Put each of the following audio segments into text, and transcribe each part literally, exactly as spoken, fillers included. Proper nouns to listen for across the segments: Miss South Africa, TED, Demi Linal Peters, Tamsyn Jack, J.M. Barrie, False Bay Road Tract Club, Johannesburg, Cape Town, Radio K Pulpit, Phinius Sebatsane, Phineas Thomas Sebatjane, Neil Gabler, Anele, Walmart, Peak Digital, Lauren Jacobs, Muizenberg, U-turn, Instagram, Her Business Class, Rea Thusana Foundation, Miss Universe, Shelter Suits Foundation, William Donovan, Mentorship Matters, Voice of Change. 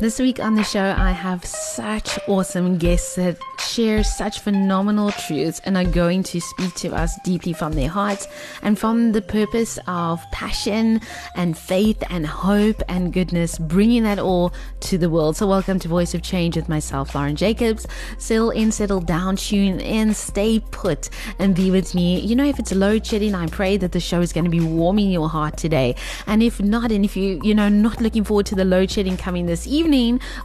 This week on the show, I have such awesome guests that share such phenomenal truths and are going to speak to us deeply from their hearts and from the purpose of passion and faith and hope and goodness, bringing that all to the world. So welcome to Voice of Change with myself, Lauren Jacobs. Settle in, settle down, tune in, stay put and be with me. You know, if it's load shedding, I pray that the show is going to be warming your heart today. And if not, and if you, you know, not looking forward to the load shedding coming this evening,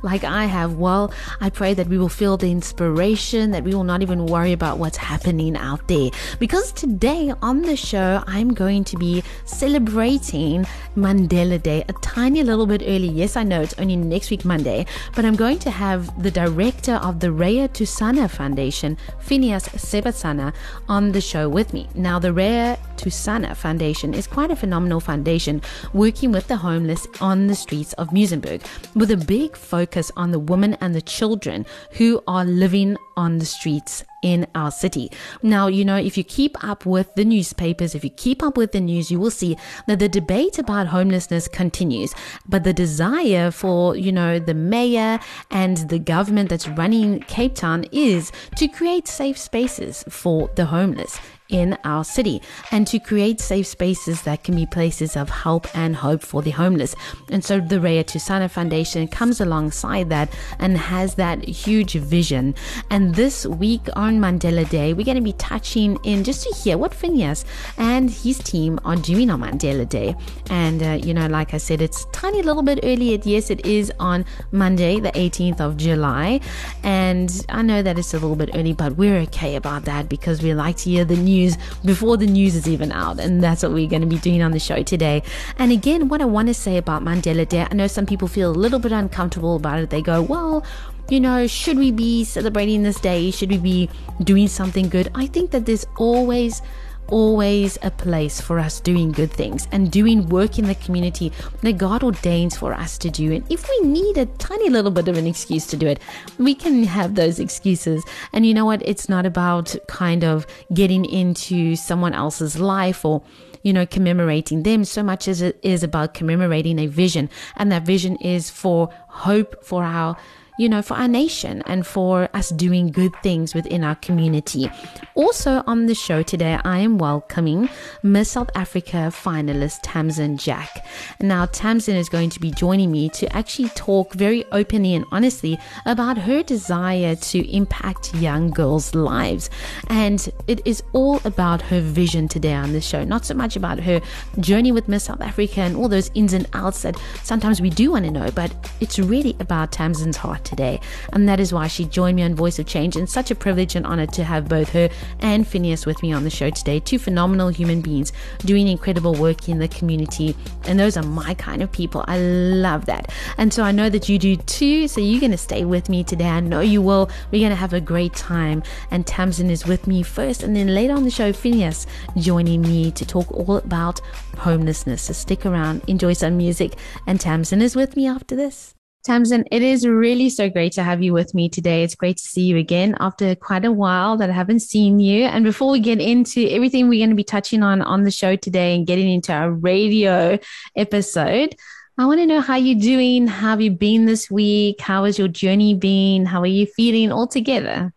like I have, well, I pray that we will feel the inspiration, that we will not even worry about what's happening out there. Because today on the show, I'm going to be celebrating Mandela Day a tiny little bit early. Yes, I know it's only next week, Monday, but I'm going to have the director of the Rea Thusana Foundation, Phineas Sebatjane, on the show with me. Now, the Rea Thusana Foundation is quite a phenomenal foundation working with the homeless on the streets of Muizenberg with a big Big focus on the women and the children who are living on the streets in our city. Now, you know, if you keep up with the newspapers, if you keep up with the news, you will see that the debate about homelessness continues. But the desire for, you know, the mayor and the government that's running Cape Town is to create safe spaces for the homeless in our city and to create safe spaces that can be places of help and hope for the homeless. And so the Rea Thusana Foundation comes alongside that and has that huge vision. And this week on Mandela Day, we're going to be touching in just to hear what Phineas and his team are doing on Mandela Day. And uh, you know, like I said, it's a tiny little bit early. Yes, it is on Monday the eighteenth of July, and I know that it's a little bit early, but we're okay about that because we like to hear the news News before the news is even out, and that's what we're going to be doing on the show today. And again, what I want to say about Mandela Day, I know some people feel a little bit uncomfortable about it. They go, well, you know, should we be celebrating this day? Should we be doing something good? I think that there's always always a place for us doing good things and doing work in the community that God ordains for us to do. And if we need a tiny little bit of an excuse to do it, we can have those excuses. And you know what? It's not about kind of getting into someone else's life or, you know, commemorating them so much as it is about commemorating a vision. And that vision is for hope for our you know, for our nation and for us doing good things within our community. Also on the show today, I am welcoming Miss South Africa finalist Tamsyn Jack. Now, Tamsyn is going to be joining me to actually talk very openly and honestly about her desire to impact young girls' lives. And it is all about her vision today on the show, not so much about her journey with Miss South Africa and all those ins and outs that sometimes we do want to know, but it's really about Tamsyn's heart today. And that is why she joined me on Voice of Change, and such a privilege and honor to have both her and Phineas with me on the show today. Two phenomenal human beings doing incredible work in the community, and those are my kind of people. I love that, and so I know that you do too, so you're going to stay with me today. I know you will. We're going to have a great time, and Tamsyn is with me first, and then later on the show, Phineas joining me to talk all about homelessness. So stick around, enjoy some music, and Tamsyn is with me after this. Tamsyn, it is really so great to have you with me today. It's great to see you again after quite a while that I haven't seen you. And before we get into everything we're going to be touching on on the show today and getting into our radio episode, I want to know how you're doing. How have you been this week? How has your journey been? How are you feeling altogether?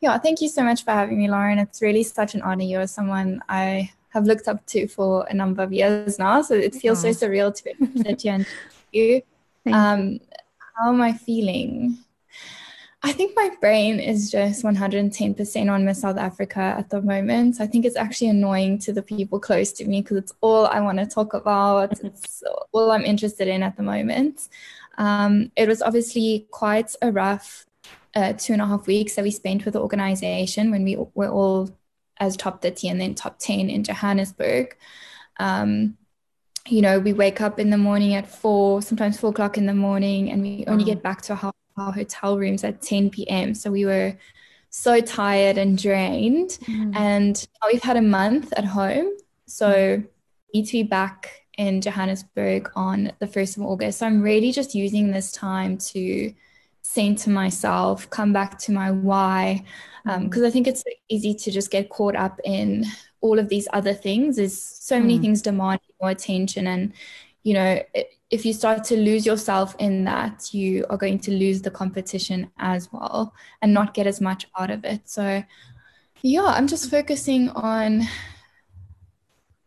Yeah, thank you so much for having me, Lauren. It's really such an honor. You're someone I have looked up to for a number of years now, so it feels oh. so surreal to be at you and you. Um, how am I feeling? I think my brain is just one hundred ten percent on Miss South Africa at the moment. I think it's actually annoying to the people close to me because it's all I want to talk about. It's all I'm interested in at the moment. Um, it was obviously quite a rough uh, two and a half weeks that we spent with the organization when we were all as top thirty and then top ten in Johannesburg. Um, You know, we wake up in the morning at four, sometimes four o'clock in the morning, and we only get back to our, our hotel rooms at ten p.m. So we were so tired and drained. Mm. And we've had a month at home. So mm. need to be back in Johannesburg on the first of August. So I'm really just using this time to think to myself, come back to my why, because um, I think it's so easy to just get caught up in all of these other things. There's so many mm. things demanding your attention, and you know, if you start to lose yourself in that, you are going to lose the competition as well and not get as much out of it. So yeah, I'm just focusing on,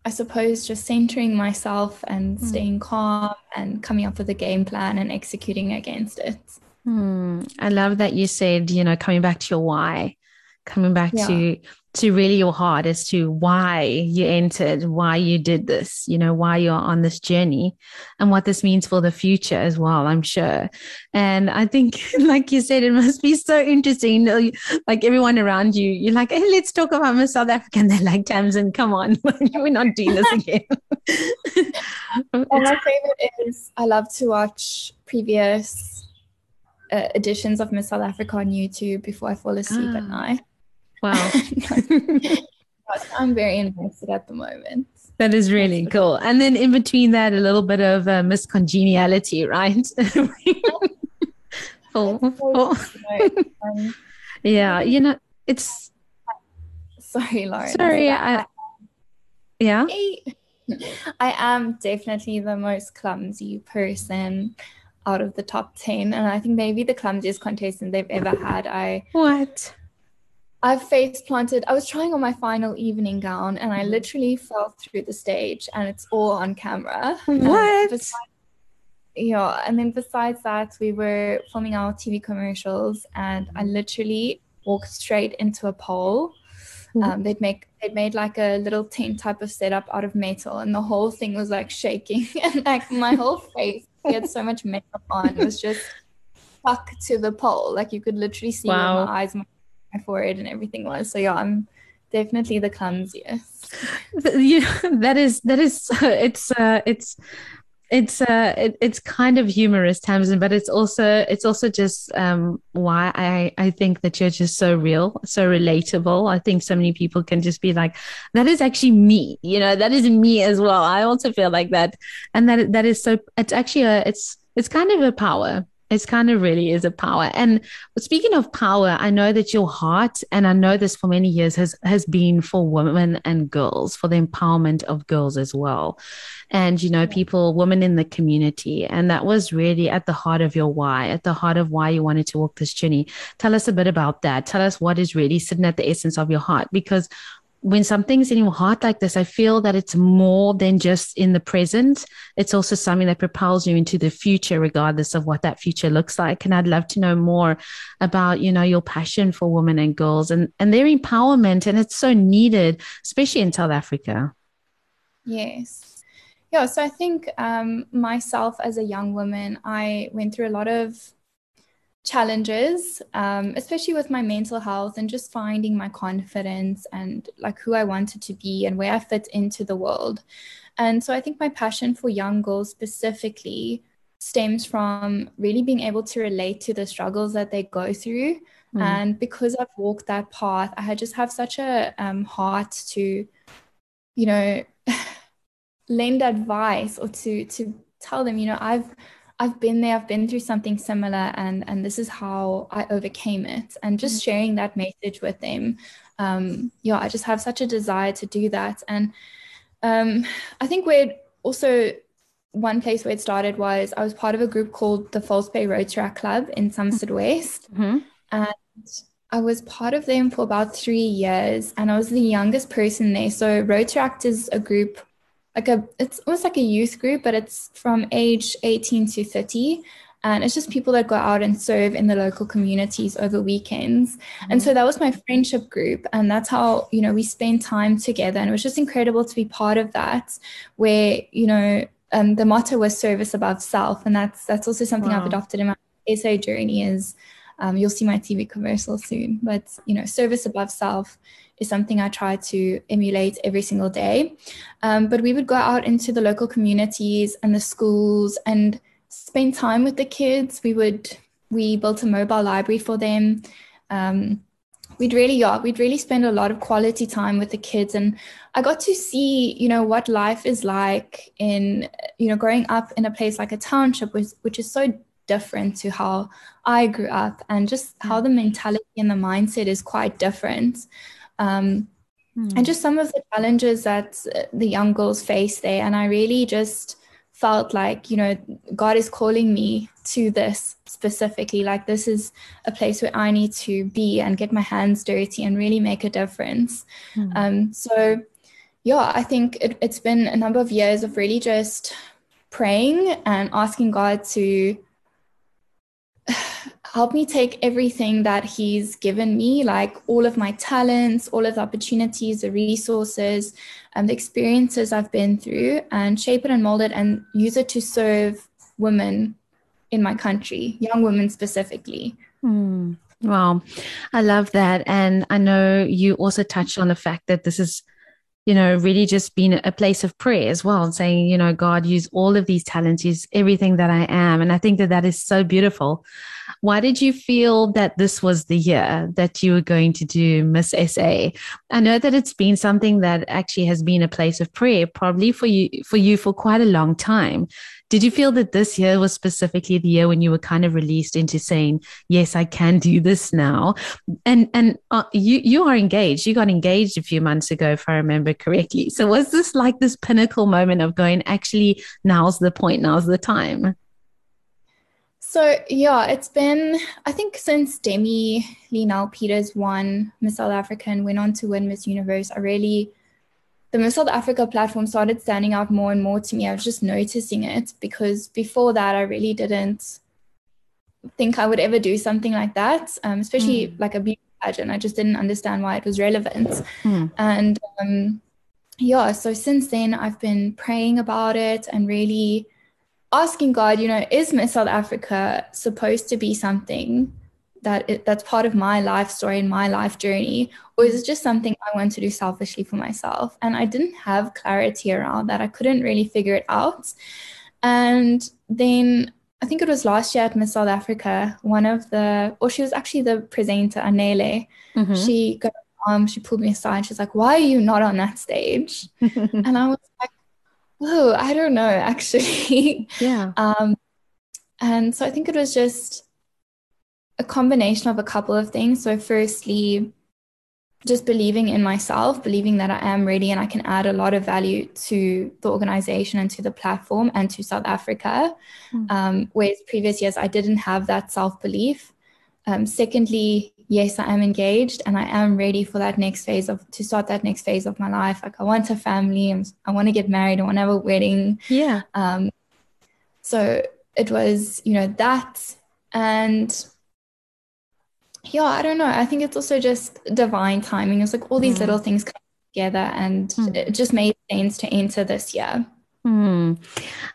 I suppose, just centering myself and mm. staying calm and coming up with a game plan and executing against it. Hmm. I love that you said, you know, coming back to your why, coming back yeah. to to really your heart as to why you entered, why you did this, you know, why you're on this journey and what this means for the future as well, I'm sure. And I think, like you said, it must be so interesting. Like everyone around you, you're like, hey, let's talk about Miss South Africa. And they're like, Tamsyn, come on, we're not doing this again. And my favorite is I love to watch previous Uh, editions of Miss South Africa on YouTube before I fall asleep ah. at night. Wow. I'm very invested at the moment. That is really cool. And then in between that, a little bit of uh, Miss Congeniality, right? oh, oh. um, yeah, you know, it's... Sorry, Lauren. Sorry, I... I... Yeah? I am definitely the most clumsy person out of the top ten, and I think maybe the clumsiest contestant they've ever had. I what I face planted. I was trying on my final evening gown and I literally fell through the stage, and it's all on camera. What? And besides, yeah, and then besides that, we were filming our T V commercials and I literally walked straight into a pole. Um, they'd make they'd made like a little tent type of setup out of metal, and the whole thing was like shaking, and like my whole face, I had so much makeup on, was just stuck to the pole. Like you could literally see wow. where my eyes, my, my forehead, and everything was. So yeah, I'm definitely the clumsiest. You know, that is that is it's uh, it's. It's uh, it, it's kind of humorous, Tamsyn, but it's also it's also just um, why I, I think that you're just so real, so relatable. I think so many people can just be like, that is actually me, you know, that is me as well. I also feel like that, and that that is so. It's actually a, it's it's kind of a power. It's kind of really is a power. And speaking of power, I know that your heart, and I know this for many years, has, has been for women and girls, for the empowerment of girls as well. And, you know, people, women in the community. And that was really at the heart of your why, at the heart of why you wanted to walk this journey. Tell us a bit about that. Tell us what is really sitting at the essence of your heart, because when something's in your heart like this, I feel that it's more than just in the present. It's also something that propels you into the future, regardless of what that future looks like. And I'd love to know more about, you know, your passion for women and girls and, and their empowerment. And it's so needed, especially in South Africa. Yes. Yeah. So I think um, myself as a young woman, I went through a lot of challenges, um, especially with my mental health and just finding my confidence and like who I wanted to be and where I fit into the world. And so I think my passion for young girls specifically stems from really being able to relate to the struggles that they go through. Mm. And because I've walked that path, I just have such a um, heart to, you know, lend advice or to to tell them, you know, I've I've been there, I've been through something similar, and and this is how I overcame it. And just sharing that message with them. Um, yeah, I just have such a desire to do that. And um, I think we're also, one place where it started was I was part of a group called the False Bay Road Tract Club in Somerset West. Mm-hmm. And I was part of them for about three years and I was the youngest person there. So Road Tract is a group like a, it's almost like a youth group, but it's from age eighteen to thirty. And it's just people that go out and serve in the local communities over weekends. Mm-hmm. And so that was my friendship group. And that's how, you know, we spent time together. And it was just incredible to be part of that, where, you know, um, the motto was service above self. And that's, that's also something wow. I've adopted in my S A journey is, um, you'll see my T V commercial soon, but, you know, service above self is something I try to emulate every single day. Um, but we would go out into the local communities and the schools and spend time with the kids. We would, we built a mobile library for them. Um, we'd really, yeah, we'd really spend a lot of quality time with the kids. And I got to see, you know, what life is like in, you know, growing up in a place like a township, which, which is so different to how I grew up, and just how the mentality and the mindset is quite different. Um, mm. And just some of the challenges that the young girls face there. And I really just felt like, you know, God is calling me to this specifically. Like, this is a place where I need to be and get my hands dirty and really make a difference. Mm. Um, so, yeah, I think it, it's been a number of years of really just praying and asking God to help me take everything that He's given me, like all of my talents, all of the opportunities, the resources, and um, the experiences I've been through, and shape it and mold it and use it to serve women in my country, young women specifically. Mm. Wow. I love that. And I know you also touched on the fact that this is, you know, really just being a place of prayer as well, and saying, you know, God, use all of these talents, use everything that I am. And I think that that is so beautiful. Why did you feel that this was the year that you were going to do Miss S A? I know that it's been something that actually has been a place of prayer, probably for you, for you for quite a long time. Did you feel that this year was specifically the year when you were kind of released into saying, yes, I can do this now? And and uh, you you are engaged. You got engaged a few months ago, if I remember correctly. So was this like this pinnacle moment of going, actually, now's the point, now's the time? So, yeah, it's been, I think, since Demi Linal Peters won Miss South Africa and went on to win Miss Universe, I really, the Miss South Africa platform started standing out more and more to me. I was just noticing it, because before that, I really didn't think I would ever do something like that, um, especially mm. like a beauty pageant. I just didn't understand why it was relevant. Mm. And, um, yeah, so since then, I've been praying about it and really asking God, you know, is Miss South Africa supposed to be something that it, that's part of my life story and my life journey, or is it just something I want to do selfishly for myself? And I didn't have clarity around that. I couldn't really figure it out. And then I think it was last year at Miss South Africa, one of the, or she was actually the presenter, Anele. Mm-hmm. She got um, she pulled me aside. She's like, "Why are you not on that stage?" And I was like, whoa, I don't know, actually. Yeah. Um, and so I think it was just a combination of a couple of things. So firstly, just believing in myself, believing that I am ready and I can add a lot of value to the organization and to the platform and to South Africa. Mm. Um, whereas previous years, I didn't have that self-belief. Um, secondly, yes, I am engaged and I am ready for that next phase of, to start that next phase of my life. Like, I want a family, and I want to get married, I want to have a wedding. Yeah. Um, so it was, you know, that. And yeah, I don't know. I think it's also just divine timing. It's like all these mm. little things come together, and mm. it just made sense to enter this year. Hmm.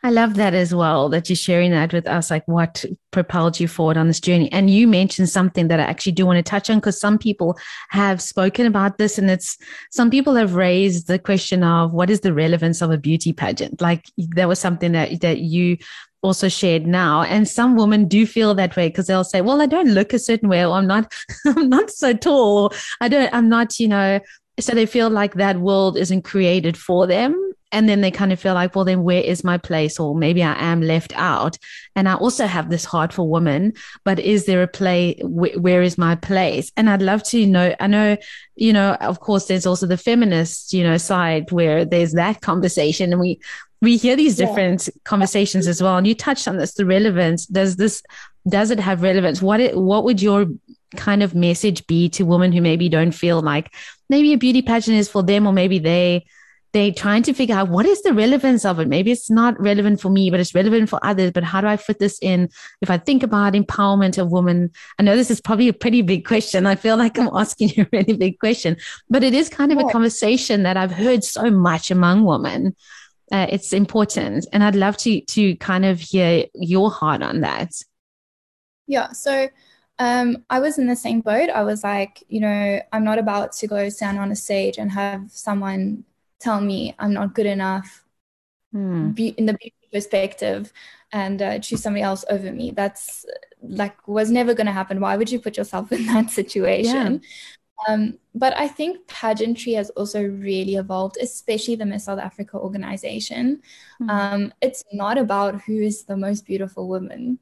I love that as well, that you're sharing that with us, like what propelled you forward on this journey. And you mentioned something that I actually do want to touch on, because some people have spoken about this, and it's, some people have raised the question of what is the relevance of a beauty pageant? Like, that was something that, that you also shared now. And some women do feel that way, because they'll say, well, I don't look a certain way, or I'm not, I'm not so tall, or I don't, I'm not, you know, so they feel like that world isn't created for them. And then they kind of feel like, well, then where is my place? Or maybe I am left out. And I also have this heart for women, but is there a play? Wh- where is my place? And I'd love to know, I know, you know, of course, there's also the feminist, you know, side where there's that conversation, and we, we hear these different yeah. conversations as well. And you touched on this, the relevance. Does this, does it have relevance? What, it, what would your kind of message be to women who maybe don't feel like maybe a beauty pageant is for them, or maybe they, they're trying to figure out what is the relevance of it? Maybe it's not relevant for me, but it's relevant for others. But how do I fit this in? If I think about empowerment of women, I know this is probably a pretty big question. I feel like I'm asking you a really big question, but it is kind of yeah. a conversation that I've heard so much among women. Uh, it's important. And I'd love to, to kind of hear your heart on that. Yeah. So Um, I was in the same boat. I was like, you know, I'm not about to go stand on a stage and have someone tell me I'm not good enough mm. be- in the beauty perspective, and uh, choose somebody else over me. That's like, was never going to happen. Why would you put yourself in that situation? Yeah. Um, but I think pageantry has also really evolved, especially the Miss South Africa organization. Mm. Um, it's not about who is the most beautiful woman.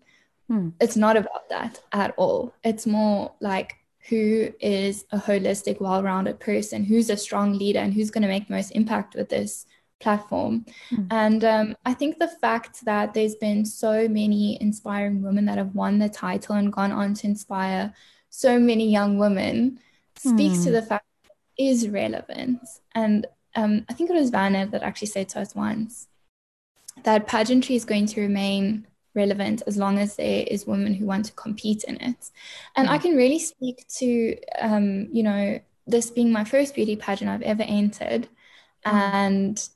Mm. It's not about that at all. It's more like who is a holistic, well-rounded person, who's a strong leader, and who's going to make the most impact with this platform. Mm. And um, I think the fact that there's been so many inspiring women that have won the title and gone on to inspire so many young women speaks mm. to the fact that it is relevant. And um, I think it was Vanna that actually said to us once that pageantry is going to remain relevant as long as there is women who want to compete in it. And mm. I can really speak to, um, you know, this being my first beauty pageant I've ever entered. Mm. And,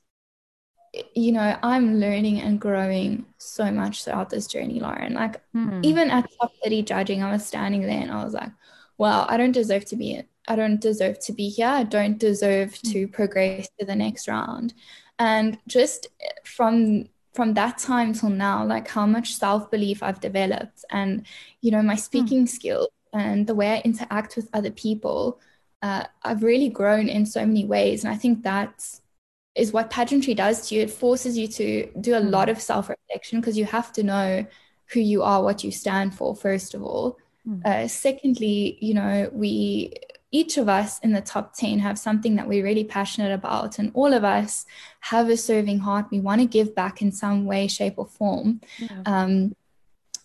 you know, I'm learning and growing so much throughout this journey, Lauren. Like mm. even at top thirty judging, I was standing there and I was like, well, I don't deserve to be it. I don't deserve to be here. I don't deserve to progress to the next round. And just from from that time till now, like how much self-belief I've developed, and, you know, my speaking mm. skills and the way I interact with other people, uh, I've really grown in so many ways. And I think that's is what pageantry does to you. It forces you to do a lot of self-reflection, because you have to know who you are, what you stand for, first of all. Uh, secondly, you know, we, each of us in the top ten have something that we're really passionate about, and all of us have a serving heart. We want to give back in some way, shape or form. Yeah. Um,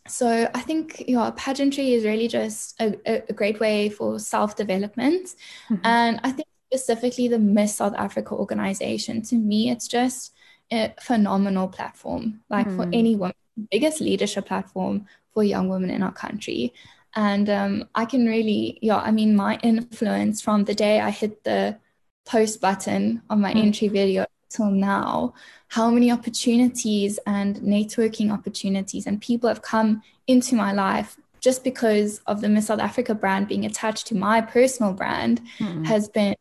so I think, you know, pageantry is really just a, a great way for self-development. Mm-hmm. And I think specifically the Miss South Africa organization, to me, it's just a phenomenal platform, like mm. for any woman, biggest leadership platform for young women in our country. And um, I can really, yeah, I mean, my influence from the day I hit the post button on my mm. entry video till now, how many opportunities and networking opportunities and people have come into my life just because of the Miss South Africa brand being attached to my personal brand mm. has been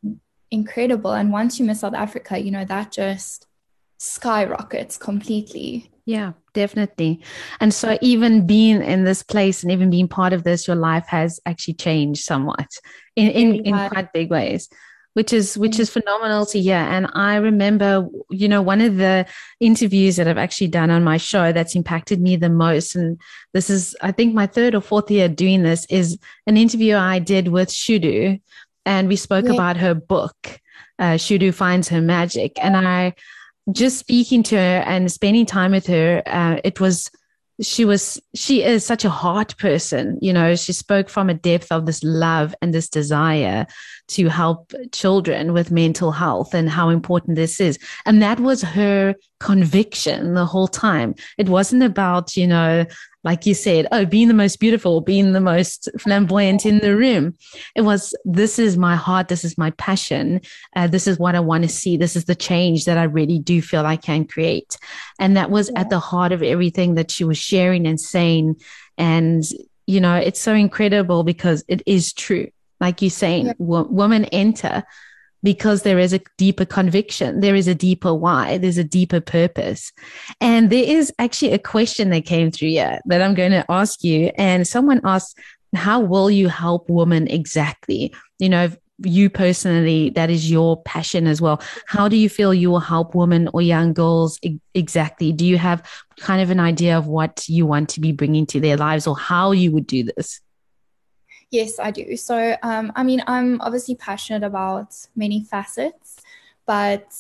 incredible. And once you Miss South Africa, you know, that just skyrockets completely. Yeah, definitely. And so even being in this place and even being part of this, your life has actually changed somewhat in, in, in quite big ways, which is which is phenomenal to hear. And I remember, you know, one of the interviews that I've actually done on my show that's impacted me the most, and this is, I think, my third or fourth year doing this, is an interview I did with Shudu, and we spoke yeah. about her book, uh, Shudu Finds Her Magic. And I just speaking to her and spending time with her, uh, it was, she was, she is such a heart person, you know, she spoke from a depth of this love and this desire to help children with mental health and how important this is. And that was her conviction the whole time. It wasn't about, you know, like you said, oh, being the most beautiful, being the most flamboyant in the room. It was, this is my heart. This is my passion. Uh, this is what I want to see. This is the change that I really do feel I can create. And that was yeah. at the heart of everything that she was sharing and saying. And, you know, it's so incredible because it is true. Like you're saying, yeah. w- women enter because there is a deeper conviction, there is a deeper why, there's a deeper purpose. And there is actually a question that came through here that I'm going to ask you. And someone asked, how will you help women exactly? You know, you personally, that is your passion as well. How do you feel you will help women or young girls e- exactly? Do you have kind of an idea of what you want to be bringing to their lives or how you would do this? Yes, I do. So, um, I mean, I'm obviously passionate about many facets, but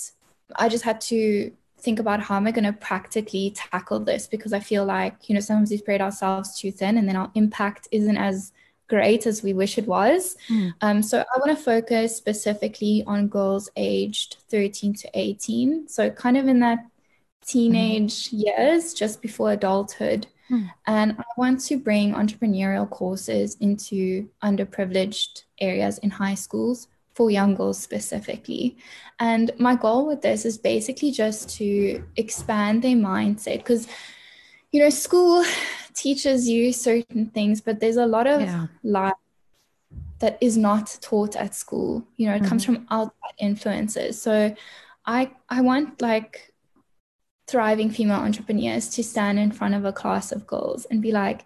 I just had to think about how am I going to practically tackle this, because I feel like, you know, sometimes we spread ourselves too thin and then our impact isn't as great as we wish it was. Mm. Um, so I want to focus specifically on girls aged thirteen to eighteen. So kind of in that teenage mm. years, just before adulthood. And I want to bring entrepreneurial courses into underprivileged areas in high schools for young girls specifically. And my goal with this is basically just to expand their mindset, because, you know, school teaches you certain things, but there's a lot of yeah. life that is not taught at school. You know, it mm-hmm. comes from outside influences. So I I want like thriving female entrepreneurs to stand in front of a class of girls and be like,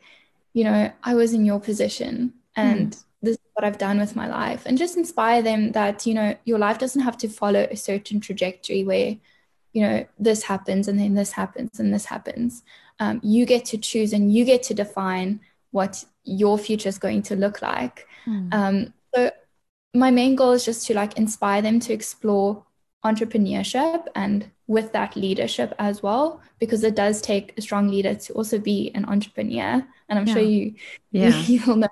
you know, I was in your position and mm. this is what I've done with my life, and just inspire them that, you know, your life doesn't have to follow a certain trajectory where, you know, this happens and then this happens and this happens. Um, you get to choose and you get to define what your future is going to look like. Mm. Um, so my main goal is just to like inspire them to explore entrepreneurship, and with that leadership as well, because it does take a strong leader to also be an entrepreneur. And I'm yeah. sure you, yeah. you'll know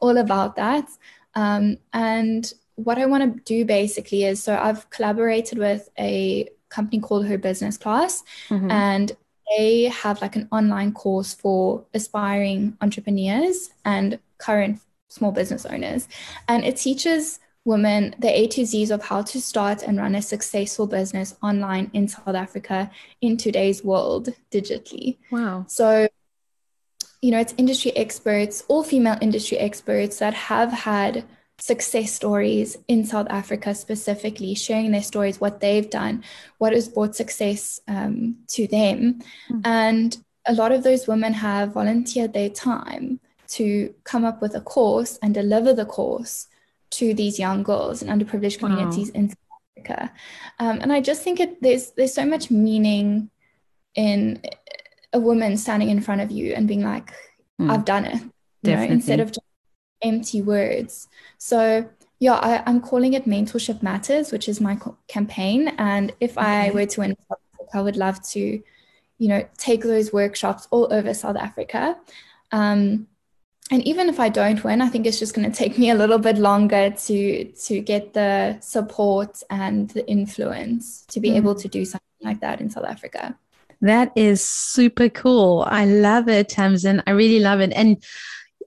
all about that. Um, and what I want to do basically is, so I've collaborated with a company called Her Business Class, mm-hmm. and they have like an online course for aspiring entrepreneurs and current small business owners. And it teaches women the A to Z's of how to start and run a successful business online in South Africa in today's world digitally. Wow. So, you know, it's industry experts, all female industry experts that have had success stories in South Africa specifically, sharing their stories, what they've done, what has brought success um, to them. Mm. And a lot of those women have volunteered their time to come up with a course and deliver the course to these young girls in underprivileged communities wow. in South Africa. Um, and I just think it, there's there's so much meaning in a woman standing in front of you and being like, mm. I've done it, you know, instead of just empty words. So yeah, I, I'm calling it Mentorship Matters, which is my co- campaign. And if okay. I were to win, I would love to, you know, take those workshops all over South Africa. Um, and even if I don't win, I think it's just going to take me a little bit longer to to get the support and the influence to be mm. able to do something like that in South Africa. That is super cool. I love it, Tamsyn. I really love it. And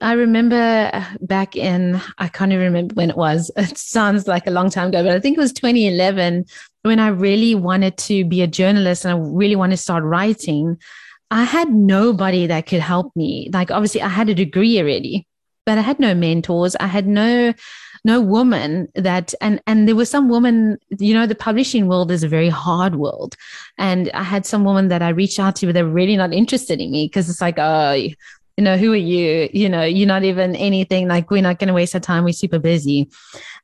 I remember back in, I can't even remember when it was. It sounds like a long time ago, but I think it was twenty eleven when I really wanted to be a journalist and I really wanted to start writing. I had nobody that could help me. Like, obviously I had a degree already, but I had no mentors. I had no, no woman that, and, and there was some woman, you know, the publishing world is a very hard world. And I had some woman that I reached out to, but they were really not interested in me because it's like, oh, you know, who are you? You know, you're not even anything, like, we're not going to waste our time. We're super busy.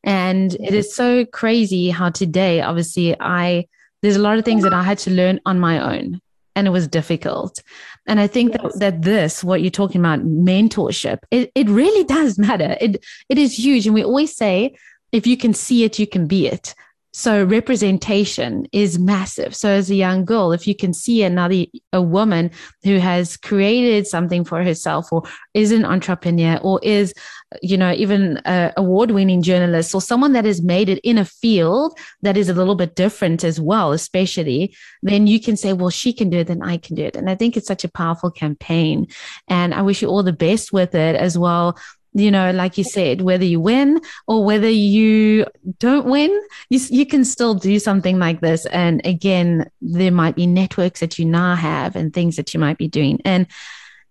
And it is so crazy how today, obviously I, there's a lot of things that I had to learn on my own. And it was difficult. And I think yes. that, that this, what you're talking about, mentorship, it, it really does matter. It It is huge. And we always say, if you can see it, you can be it. So representation is massive. So as a young girl, if you can see another a woman who has created something for herself, or is an entrepreneur, or is, you know, even a award-winning journalist, or someone that has made it in a field that is a little bit different as well, especially, then you can say, well, she can do it, then I can do it. And I think it's such a powerful campaign. And I wish you all the best with it as well. You know, like you said, whether you win or whether you don't win, you, you can still do something like this. And again, there might be networks that you now have and things that you might be doing. And,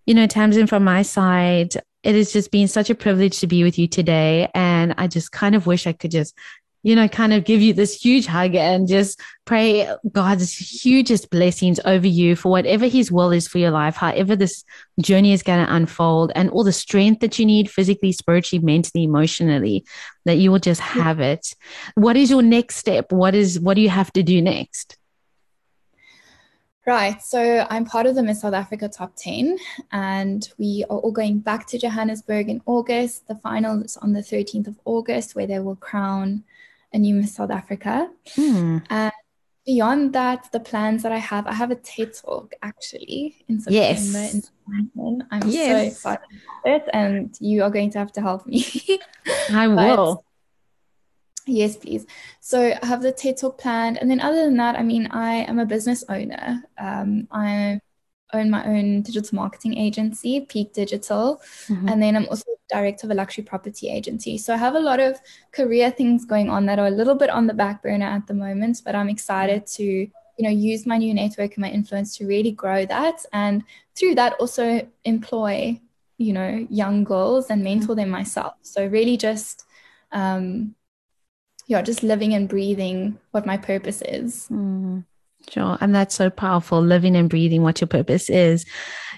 you know, Tamsyn, from my side, it has just been such a privilege to be with you today. And I just kind of wish I could just, you know, kind of give you this huge hug and just pray God's hugest blessings over you for whatever his will is for your life, however this journey is going to unfold, and all the strength that you need physically, spiritually, mentally, emotionally, that you will just have it. What is your next step? What is, what do you have to do next? Right. So I'm part of the Miss South Africa top ten, and we are all going back to Johannesburg in August. The final is on the thirteenth of August, where they will crown a new Miss South Africa. Mm. And beyond that, the plans that I have, I have a TED Talk actually in September. Yes. In I'm yes. so excited about it, and you are going to have to help me. I but, will. Yes, please. So I have the TED Talk planned. And then other than that, I mean, I am a business owner. Um, I own my own digital marketing agency, Peak Digital. Mm-hmm. And then I'm also director of a luxury property agency. So I have a lot of career things going on that are a little bit on the back burner at the moment, but I'm excited to, you know, use my new network and my influence to really grow that. And through that also employ, you know, young girls and mentor them myself. So really just, um, yeah, just living and breathing what my purpose is. Mm. Sure. And that's so powerful, living and breathing what your purpose is.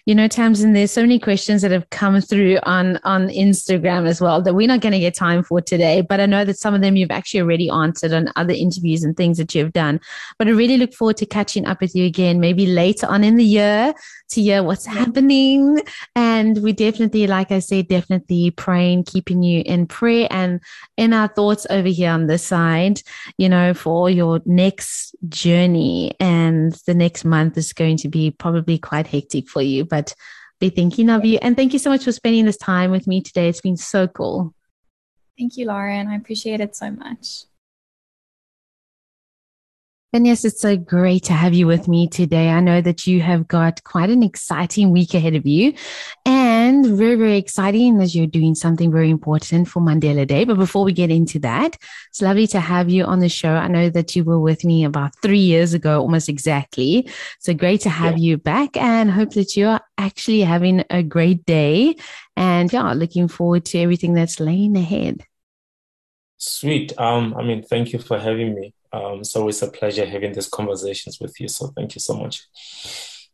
You know, Tamsyn, there's so many questions that have come through on, on Instagram as well that we're not going to get time for today. But I know that some of them you've actually already answered on other interviews and things that you've done. But I really look forward to catching up with you again, maybe later on in the year, to hear what's happening. And we definitely, like I said, definitely praying, keeping you in prayer and in our thoughts over here on this side, you know, for your next journey. And the next month is going to be probably quite hectic for you, but be thinking of you. And thank you so much for spending this time with me today. It's been so cool. Thank you, Lauren. I appreciate it so much. And yes, it's so great to have you with me today. I know that you have got quite an exciting week ahead of you, and very, very exciting as you're doing something very important for Mandela Day. But before we get into that, it's lovely to have you on the show. I know that you were with me about three years ago, almost exactly. So great to have yeah. you back, and hope that you are actually having a great day. And yeah, looking forward to everything that's laying ahead. Sweet. Um, I mean, thank you for having me. Um, it's always a pleasure having these conversations with you. So thank you so much.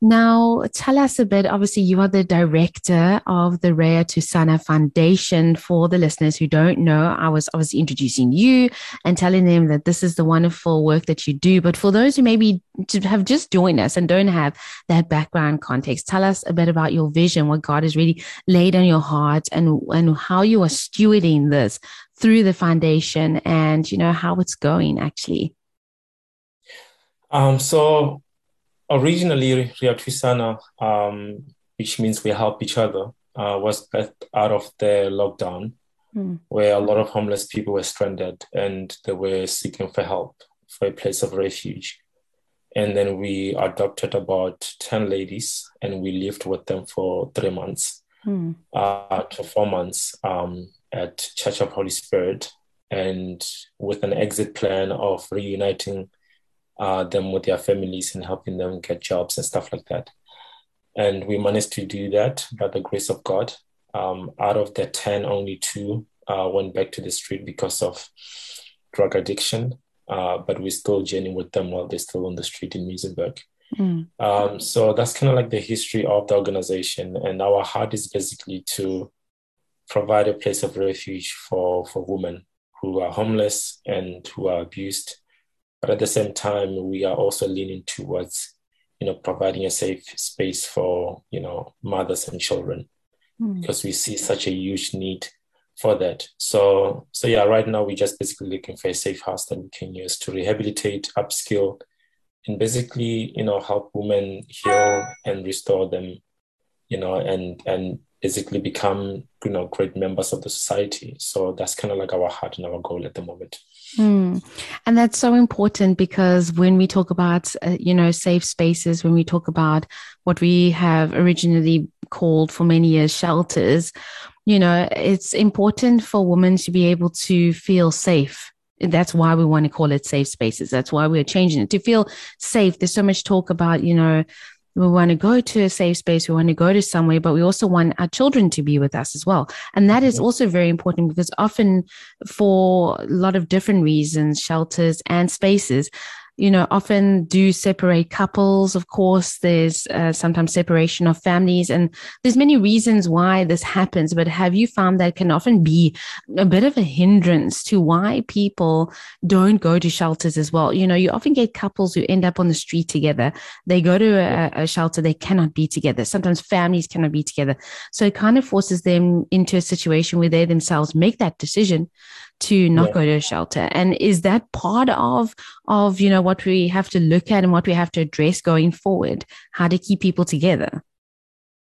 Now, tell us a bit. Obviously, you are the director of the Rea Thusana Foundation. For the listeners who don't know, I was obviously introducing you and telling them that this is the wonderful work that you do. But for those who maybe have just joined us and don't have that background context, tell us a bit about your vision, what God has really laid on your heart, and, and how you are stewarding this through the foundation, and, you know, how it's going actually. Um, so originally, Rea Thusana, um, which means we help each other, uh, was birthed out of the lockdown mm. where a lot of homeless people were stranded and they were seeking for help, for a place of refuge. And then we adopted about ten ladies and we lived with them for three months mm. uh, to four months. Um, at Church of Holy Spirit, and with an exit plan of reuniting uh, them with their families and helping them get jobs and stuff like that. And we managed to do that by the grace of God. Um, out of the ten, only two uh, went back to the street because of drug addiction, uh, but we still journey with them while they're still on the street in Muizenberg. Mm. Um, so that's kind of like the history of the organization. And our heart is basically to provide a place of refuge for, for women who are homeless and who are abused. But at the same time, we are also leaning towards, you know, providing a safe space for, you know, mothers and children, mm. because we see such a huge need for that. So, so yeah, right now we're just basically looking for a safe house that we can use to rehabilitate, upskill, and basically, you know, help women heal and restore them, you know, and, and, basically become, you know, great members of the society. So that's kind of like our heart and our goal at the moment. Mm. And that's so important, because when we talk about, uh, you know, safe spaces, when we talk about what we have originally called for many years shelters, you know, it's important for women to be able to feel safe. That's why we want to call it safe spaces. That's why we're changing it to feel safe. There's so much talk about, you know, we want to go to a safe space. We want to go to somewhere, but we also want our children to be with us as well. And that is also very important, because often for a lot of different reasons, shelters and spaces, you know, often do separate couples. Of course, there's uh, sometimes separation of families, and there's many reasons why this happens. But have you found that can often be a bit of a hindrance to why people don't go to shelters as well? You know, you often get couples who end up on the street together. They go to a, a shelter, they cannot be together. Sometimes families cannot be together. So it kind of forces them into a situation where they themselves make that decision to not yeah. go to a shelter. And is that part of, of, you know, what we have to look at and what we have to address going forward, how to keep people together?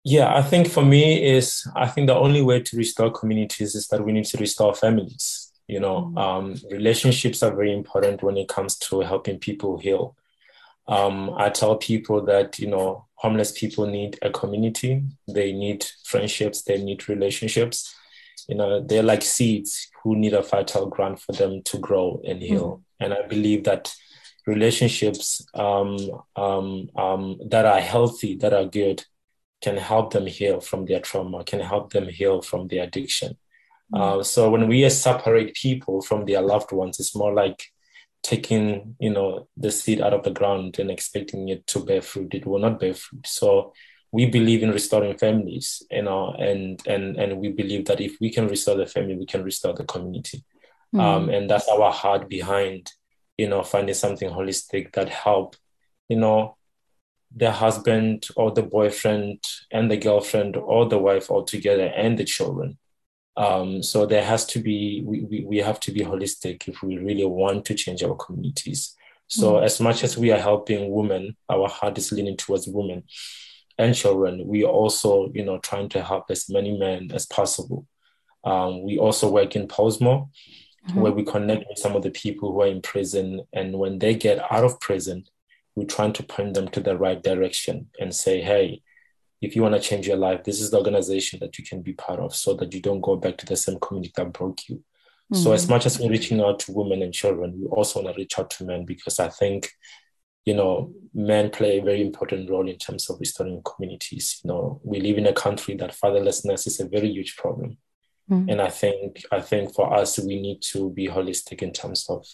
Yeah, I think for me is, I think the only way to restore communities is that we need to restore families. You know, mm. um, relationships are very important when it comes to helping people heal. Um, I tell people that, you know, homeless people need a community. They need friendships. They need relationships. You know, they're like seeds who need a fertile ground for them to grow and heal. Mm. And I believe that relationships um, um, um, that are healthy, that are good, can help them heal from their trauma, can help them heal from their addiction. Mm. Uh, so when we separate people from their loved ones, it's more like taking, you know, the seed out of the ground and expecting it to bear fruit. It will not bear fruit. So we believe in restoring families, you know, and and and we believe that if we can restore the family, we can restore the community. Mm. Um, and that's our heart behind, you know, finding something holistic that help, you know, the husband or the boyfriend and the girlfriend or the wife all together and the children. Um, so there has to be, we, we, we have to be holistic if we really want to change our communities. So mm-hmm. as much as we are helping women, our heart is leaning towards women and children. We also, you know, trying to help as many men as possible. Um, we also work in Posmo, mm-hmm. where we connect with some of the people who are in prison. And when they get out of prison, we're trying to point them to the right direction and say, hey, if you want to change your life, this is the organization that you can be part of so that you don't go back to the same community that broke you. Mm-hmm. So as much as we're reaching out to women and children, we also want to reach out to men, because I think, you know, men play a very important role in terms of restoring communities. You know, we live in a country that fatherlessness is a very huge problem. Mm-hmm. And I think, I think for us, we need to be holistic in terms of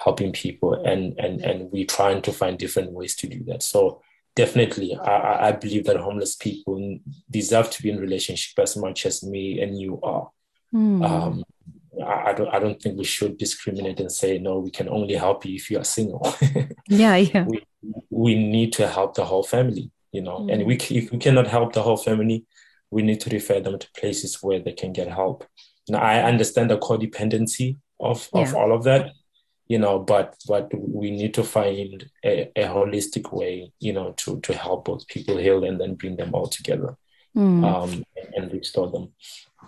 helping people, and and and we're trying to find different ways to do that. So definitely, I, I believe that homeless people deserve to be in relationship as much as me and you are. Mm. Um, I, I don't I don't think we should discriminate and say, no, we can only help you if you are single. yeah, yeah. We, we need to help the whole family, you know, mm. and we if we cannot help the whole family, we need to refer them to places where they can get help. Now, I understand the codependency of, of yeah. all of that. You know, but but we need to find a, a holistic way, you know, to to help both people heal and then bring them all together mm. um, and restore them.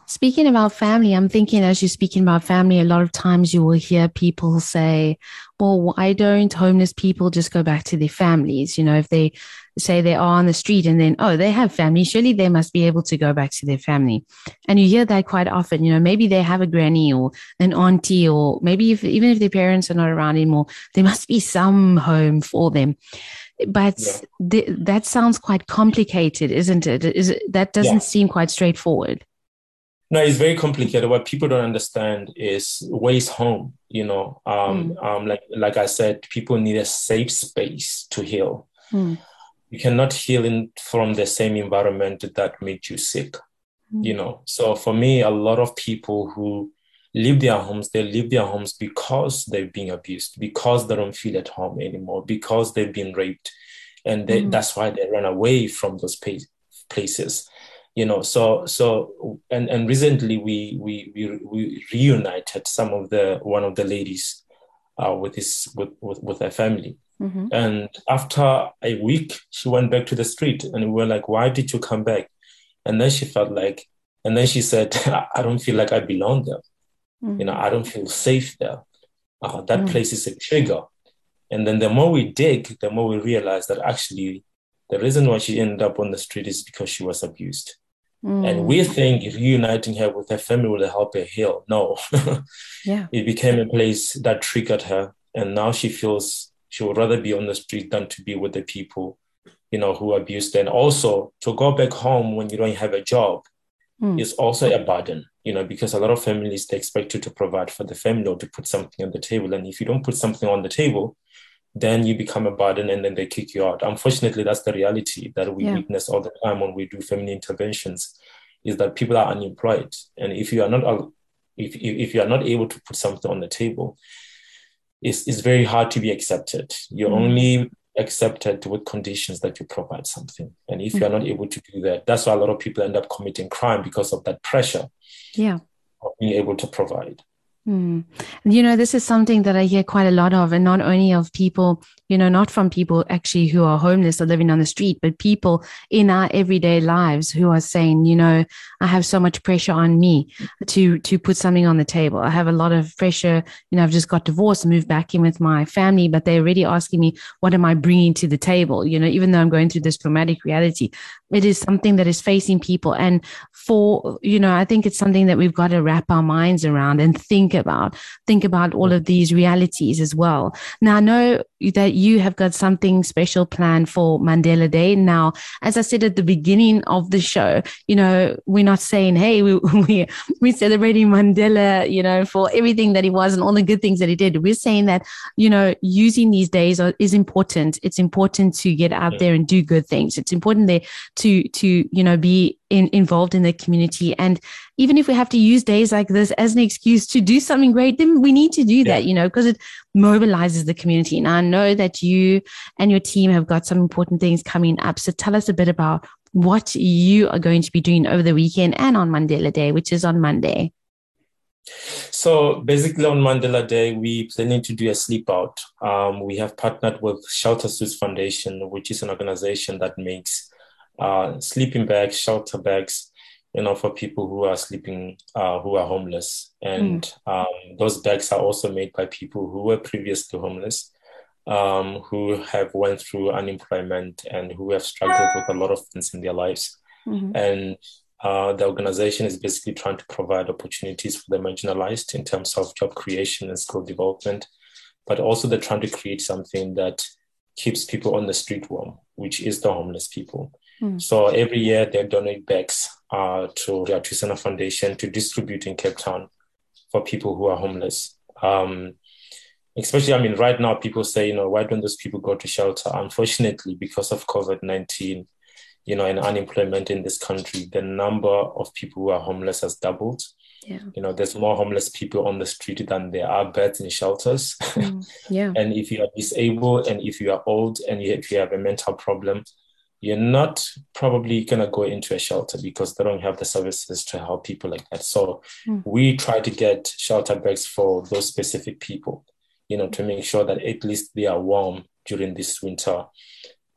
Speaking about family, I'm thinking as you're speaking about family, a lot of times you will hear people say, well, why don't homeless people just go back to their families? You know, if they say they are on the street and then, oh, they have family, surely they must be able to go back to their family. And you hear that quite often. You know, maybe they have a granny or an auntie, or maybe if, even if their parents are not around anymore, there must be some home for them. But yeah. th- that sounds quite complicated, isn't it? Is it that doesn't yeah. seem quite straightforward. No, it's very complicated. What people don't understand is where is home, you know. Um, mm. um, like like I said, people need a safe space to heal. Mm. You cannot heal in, from the same environment that made you sick, mm. you know. So for me, a lot of people who leave their homes, they leave their homes because they're being abused, because they don't feel at home anymore, because they've been raped. And they, mm. that's why they run away from those pa- places. You know, so so and, and recently we, we we we reunited some of the one of the ladies uh, with his with, with, with her family, mm-hmm. and after a week she went back to the street, and we were like, "Why did you come back?" And then she felt like, and then she said, "I don't feel like I belong there. Mm-hmm. You know, I don't feel safe there. Uh, that mm-hmm. place is a trigger." And then the more we dig, the more we realize that actually the reason why she ended up on the street is because she was abused. Mm. And we think reuniting her with her family will help her heal. No. yeah. It became a place that triggered her. And now she feels she would rather be on the street than to be with the people, you know, who abused her. And also to go back home when you don't have a job mm. is also a burden, you know, because a lot of families, they expect you to provide for the family or to put something on the table. And if you don't put something on the table, then you become a burden, and then they kick you out. Unfortunately, that's the reality that we yeah. witness all the time when we do family interventions, is that people are unemployed. And if you are not if if you are not able to put something on the table, it's, it's very hard to be accepted. You're mm-hmm. only accepted with conditions that you provide something. And if mm-hmm. you are not able to do that, that's why a lot of people end up committing crime, because of that pressure yeah. of being able to provide. Mm. You know, this is something that I hear quite a lot of, and not only of people, you know, not from people actually who are homeless or living on the street, but people in our everyday lives who are saying, you know, I have so much pressure on me to to put something on the table. I have a lot of pressure. You know, I've just got divorced, moved back in with my family, but they're already asking me, what am I bringing to the table? You know, even though I'm going through this traumatic reality, it is something that is facing people. And for, you know, I think it's something that we've got to wrap our minds around and think about, think about all of these realities as well. Now, I know that you have got something special planned for Mandela Day. Now, as I said at the beginning of the show, you know, we're not saying, hey, we, we, we're celebrating Mandela, you know, for everything that he was and all the good things that he did. We're saying that, you know, using these days are, is important. It's important to get out there and do good things. It's important there to, to you know, be in, involved in the community. And even if we have to use days like this as an excuse to do something great, then we need to do that, you know, because it mobilizes the community. And I know that you and your team have got some important things coming up. So tell us a bit about what you are going to be doing over the weekend and on Mandela Day, which is on Monday. So basically on Mandela Day, we're planning to do a sleep out. Um, we have partnered with Shelter Suits Foundation, which is an organization that makes Uh, sleeping bags, shelter bags, you know, for people who are sleeping, uh, who are homeless. And mm. um, those bags are also made by people who were previously homeless, um, who have went through unemployment and who have struggled with a lot of things in their lives. Mm-hmm. And uh, the organization is basically trying to provide opportunities for the marginalized in terms of job creation and skill development, but also they're trying to create something that keeps people on the street warm, which is the homeless people. So every year they donate bags uh, to Rea Thusana Foundation to distribute in Cape Town for people who are homeless. Um, especially, I mean, right now people say, you know, why don't those people go to shelter? Unfortunately, because of COVID nineteen, you know, and unemployment in this country, the number of people who are homeless has doubled. Yeah. You know, there's more homeless people on the street than there are beds in shelters. Mm, yeah. And if you are disabled and if you are old and if you have a mental problem, you're not probably going to go into a shelter because they don't have the services to help people like that. So mm. we try to get shelter bags for those specific people, you know, to make sure that at least they are warm during this winter.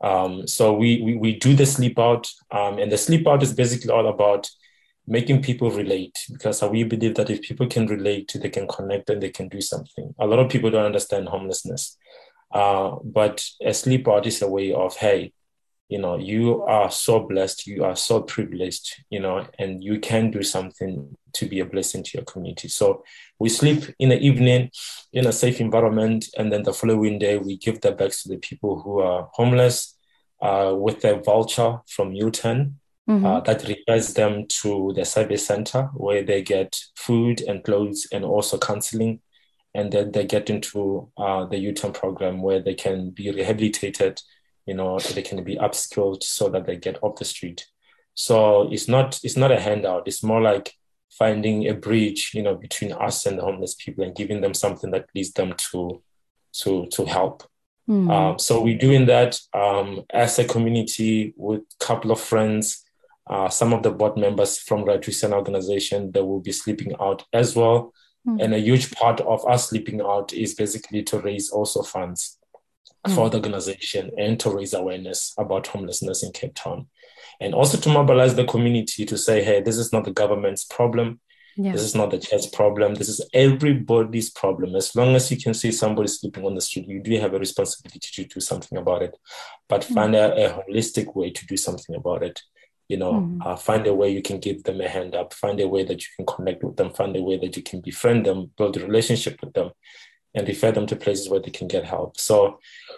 Um, so we, we we do the sleep out. Um, and the sleep out is basically all about making people relate, because we believe that if people can relate, they can connect and they can do something. A lot of people don't understand homelessness. Uh, but a sleep out is a way of, hey, you know, you are so blessed, you are so privileged, you know, and you can do something to be a blessing to your community. So we sleep in the evening in a safe environment. And then the following day, we give the bags to the people who are homeless uh, with a voucher from U-turn mm-hmm. uh, that refers them to the service center where they get food and clothes and also counseling. And then they get into uh, the U-turn program where they can be rehabilitated, you know, so they can be upskilled so that they get off the street. So it's not it's not a handout. It's more like finding a bridge, you know, between us and the homeless people and giving them something that leads them to to to help. Mm. Um, so we're doing that um, as a community with a couple of friends. Uh, some of the board members from Rea Thusana organization that will be sleeping out as well. Mm. And a huge part of us sleeping out is basically to raise also funds for the organization and to raise awareness about homelessness in Cape Town, and also to mobilize the community to say, hey, this is not the government's problem. Yeah. This is not the church's problem. This is everybody's problem. As long as you can see somebody sleeping on the street, you do have a responsibility to do something about it, but mm. find a, a holistic way to do something about it. You know, mm. uh, find a way you can give them a hand up, find a way that you can connect with them, find a way that you can befriend them, build a relationship with them, and refer them to places where they can get help. So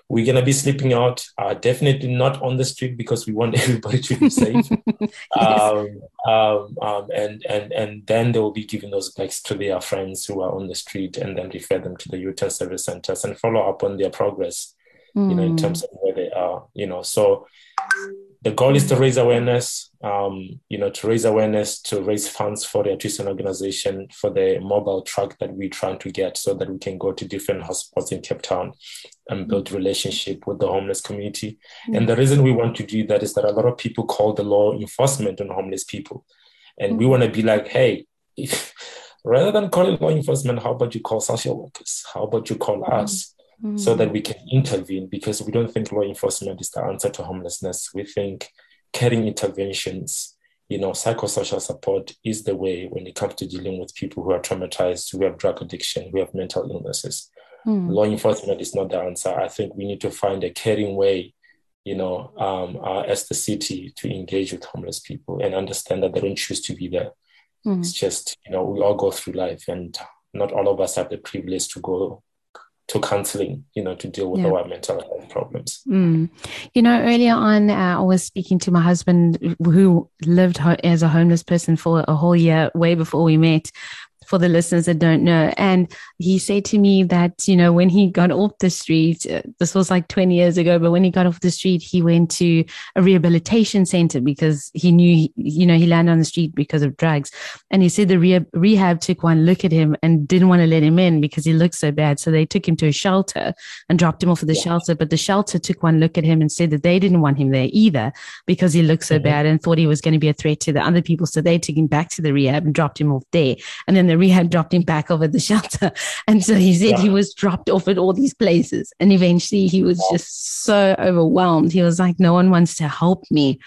we're going to be sleeping out, uh, definitely not on the street because we want everybody to be safe. Yes. um, um, um, and, and, and then they will be giving those bags to their friends who are on the street and then refer them to the U-turn service centers and follow up on their progress, mm. you know, in terms of where they are, you know. So the goal is to raise awareness, um, you know, to raise awareness, to raise funds for the Rea Thusana organization for the mobile truck that we're trying to get so that we can go to different hotspots in Cape Town and build relationship with the homeless community. Mm-hmm. And the reason we want to do that is that a lot of people call the law enforcement on homeless people. And mm-hmm. we want to be like, hey, if, rather than calling law enforcement, how about you call social workers? How about you call mm-hmm. us? Mm. So that we can intervene, because we don't think law enforcement is the answer to homelessness. We think caring interventions, you know, psychosocial support is the way when it comes to dealing with people who are traumatized, who have drug addiction, who have mental illnesses. Mm. Law enforcement is not the answer. I think we need to find a caring way, you know, um, uh, as the city to engage with homeless people and understand that they don't choose to be there. Mm. It's just, you know, we all go through life and not all of us have the privilege to go to counseling, you know, to deal with yeah. our mental health problems. Mm. You know, earlier on, uh, I was speaking to my husband who lived ho- as a homeless person for a whole year, way before we met, for the listeners that don't know. And he said to me that, you know, when he got off the street, uh, this was like twenty years ago, but when he got off the street, he went to a rehabilitation center because he knew, he, you know, he landed on the street because of drugs. And he said the re- rehab took one look at him and didn't want to let him in because he looked so bad. So they took him to a shelter and dropped him off at the yeah. shelter. But the shelter took one look at him and said that they didn't want him there either because he looked so mm-hmm. bad and thought he was going to be a threat to the other people. So they took him back to the rehab and dropped him off there. And then the rehab dropped him back over the shelter. And so he said yeah. he was dropped off at all these places. And eventually he was just so overwhelmed. He was like, no one wants to help me.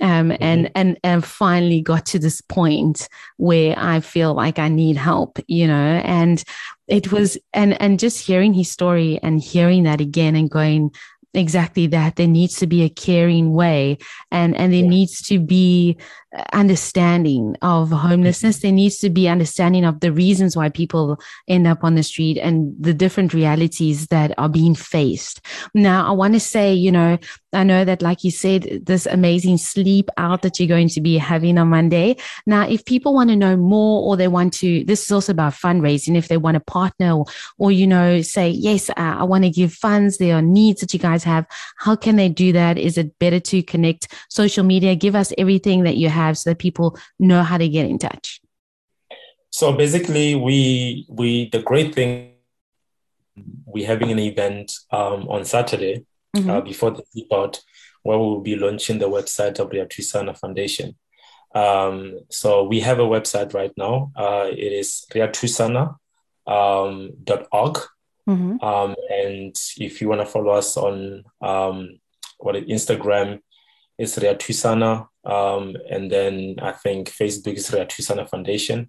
Um, mm-hmm. and, and, and finally got to this point where I feel like I need help, you know, and it was, and, and just hearing his story and hearing that again and going, exactly that. There needs to be a caring way, and, and there yeah. needs to be understanding of homelessness. There needs to be understanding of the reasons why people end up on the street and the different realities that are being faced. Now, I want to say, you know, I know that, like you said, this amazing sleep out that you're going to be having on Monday. Now, if people want to know more, or they want to, this is also about fundraising. If they want to partner, or, or you know, say, yes, I, I want to give funds. There are needs that you guys have. How can they do that? Is it better to connect social media? Give us everything that you have so that people know how to get in touch. So basically, we we the great thing, we're having an event um, on Saturday mm-hmm. uh, before the keynote, where we'll be launching the website of Rea Thusana Foundation. Um, so we have a website right now. Uh, it is rea thusana dot org. Mm-hmm. Um, and if you want to follow us on um, what is Instagram, it's Rea Thusana, um, and then I think Facebook is Rea Thusana Foundation.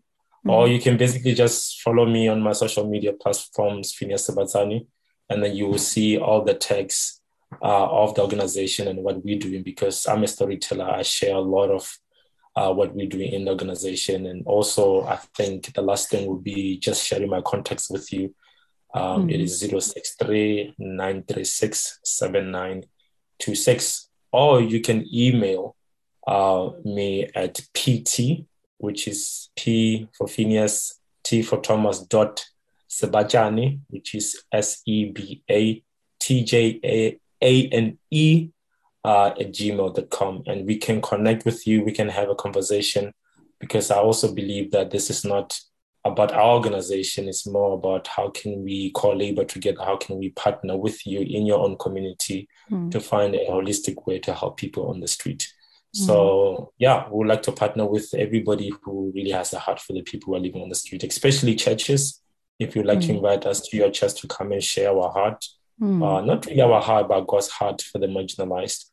Mm-hmm. Or you can basically just follow me on my social media platforms, Phineas Sebatjane, and then you will see all the tags uh, of the organization and what we're doing, because I'm a storyteller. I share a lot of uh, what we're doing in the organization. And also, I think the last thing will be just sharing my contacts with you. Um, mm-hmm. It is zero six three nine three six seven nine two six, or you can email uh, me at pt, which is P for Phineas, T for Thomas, dot Sebatjane, which is S E B A T J A N E uh, at gmail dot com. And we can connect with you. We can have a conversation, because I also believe that this is not about our organization. It's more about how can we collabor together, how can we partner with you in your own community mm. to find a holistic way to help people on the street. Mm. So yeah, we would like to partner with everybody who really has a heart for the people who are living on the street, especially churches. If you'd like mm. to invite us to your church to come and share our heart, mm. uh, not really our heart, but God's heart for the marginalized,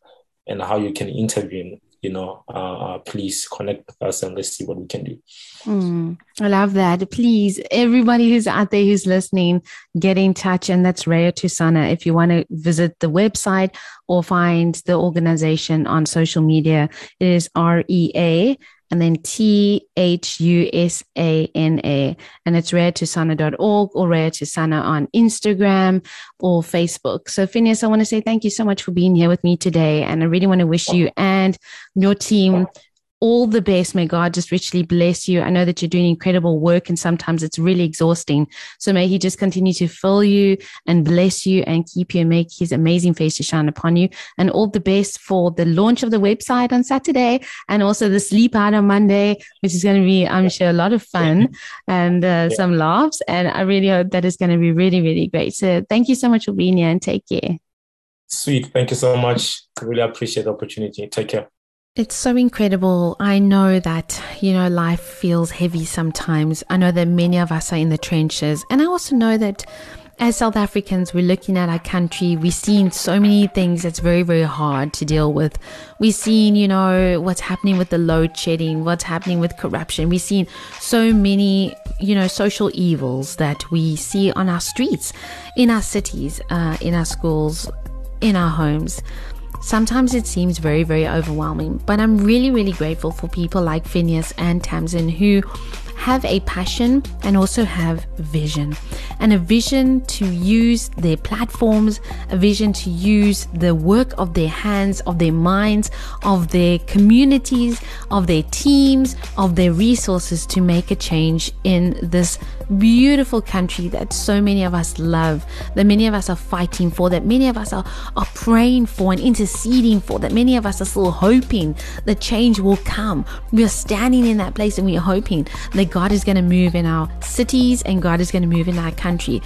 and how you can intervene. You know, uh, please connect with us and let's see what we can do. Mm, I love that. Please, everybody who's out there who's listening, get in touch. And that's Rea Thusana. If you want to visit the website or find the organization on social media, it is R E A and then T H U S A N A, and it's rea thusana dot org or Rea Thusana on Instagram or Facebook. So Phineas, I want to say thank you so much for being here with me today, and I really want to wish you and your team all the best. May God just richly bless you. I know that you're doing incredible work, and sometimes it's really exhausting. So may He just continue to fill you and bless you and keep you and make His amazing face to shine upon you. And all the best for the launch of the website on Saturday, and also the sleep out on Monday, which is going to be, I'm sure, a lot of fun and uh, yeah. some laughs. And I really hope that is going to be really, really great. So thank you so much for being here, and take care. Sweet. Thank you so much. Really appreciate the opportunity. Take care. It's so incredible. I know that, you know, life feels heavy sometimes. I know that many of us are in the trenches. And I also know that as South Africans, we're looking at our country. We're seeing so many things that's very, very hard to deal with. We're seeing, you know, what's happening with the load shedding, what's happening with corruption. We're seeing so many, you know, social evils that we see on our streets, in our cities, uh, in our schools, in our homes. Sometimes it seems very, very overwhelming, but I'm really, really grateful for people like Phineas and Tamsyn who have a passion and also have vision, and a vision to use their platforms, a vision to use the work of their hands, of their minds, of their communities, of their teams, of their resources to make a change in this beautiful country that so many of us love, that many of us are fighting for, that many of us are, are praying for and interceding for, that many of us are still hoping that change will come. We are standing in that place and we are hoping that God is going to move in our cities and God is going to move in our country.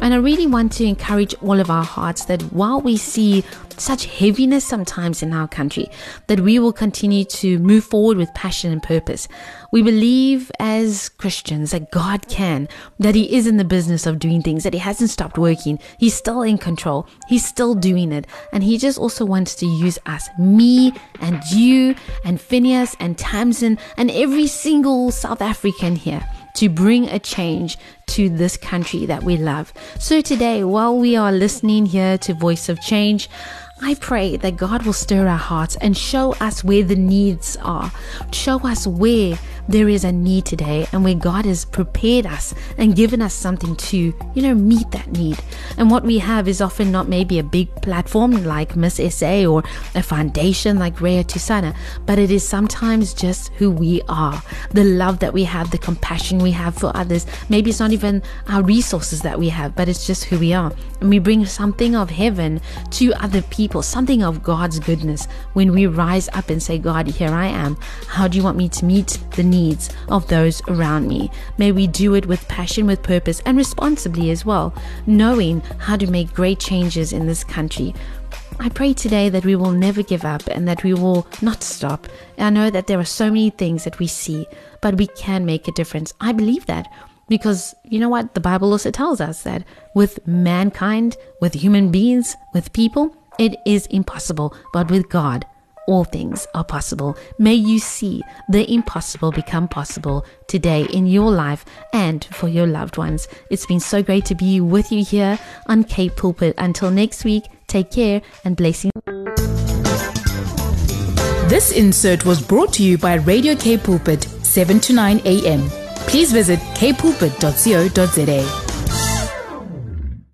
And I really want to encourage all of our hearts that while we see such heaviness sometimes in our country, that we will continue to move forward with passion and purpose. We believe as Christians that God can, that He is in the business of doing things, that He hasn't stopped working. He's still in control. He's still doing it. And He just also wants to use us, me and you and Phineas and Tamsyn and every single South African here, to bring a change to this country that we love. So today, while we are listening here to Voice of Change, I pray that God will stir our hearts and show us where the needs are. Show us where there is a need today and where God has prepared us and given us something to, you know, meet that need. And what we have is often not maybe a big platform like Miss S A or a foundation like Rea Thusana, but it is sometimes just who we are, the love that we have, the compassion we have for others. Maybe it's not even our resources that we have, but it's just who we are. And we bring something of heaven to other people. Something of God's goodness when we rise up and say, God, here I am. How do you want me to meet the needs of those around me? May we do it with passion, with purpose, and responsibly as well, knowing how to make great changes in this country. I pray today that we will never give up and that we will not stop. I know that there are so many things that we see, but we can make a difference. I believe that. Because you know what? The Bible also tells us that with mankind, with human beings, with people, it is impossible, but with God, all things are possible. May you see the impossible become possible today in your life and for your loved ones. It's been so great to be with you here on K Pulpit. Until next week, take care and blessings. This insert was brought to you by Radio K Pulpit, seven to nine a.m. Please visit k pulpit dot co dot za.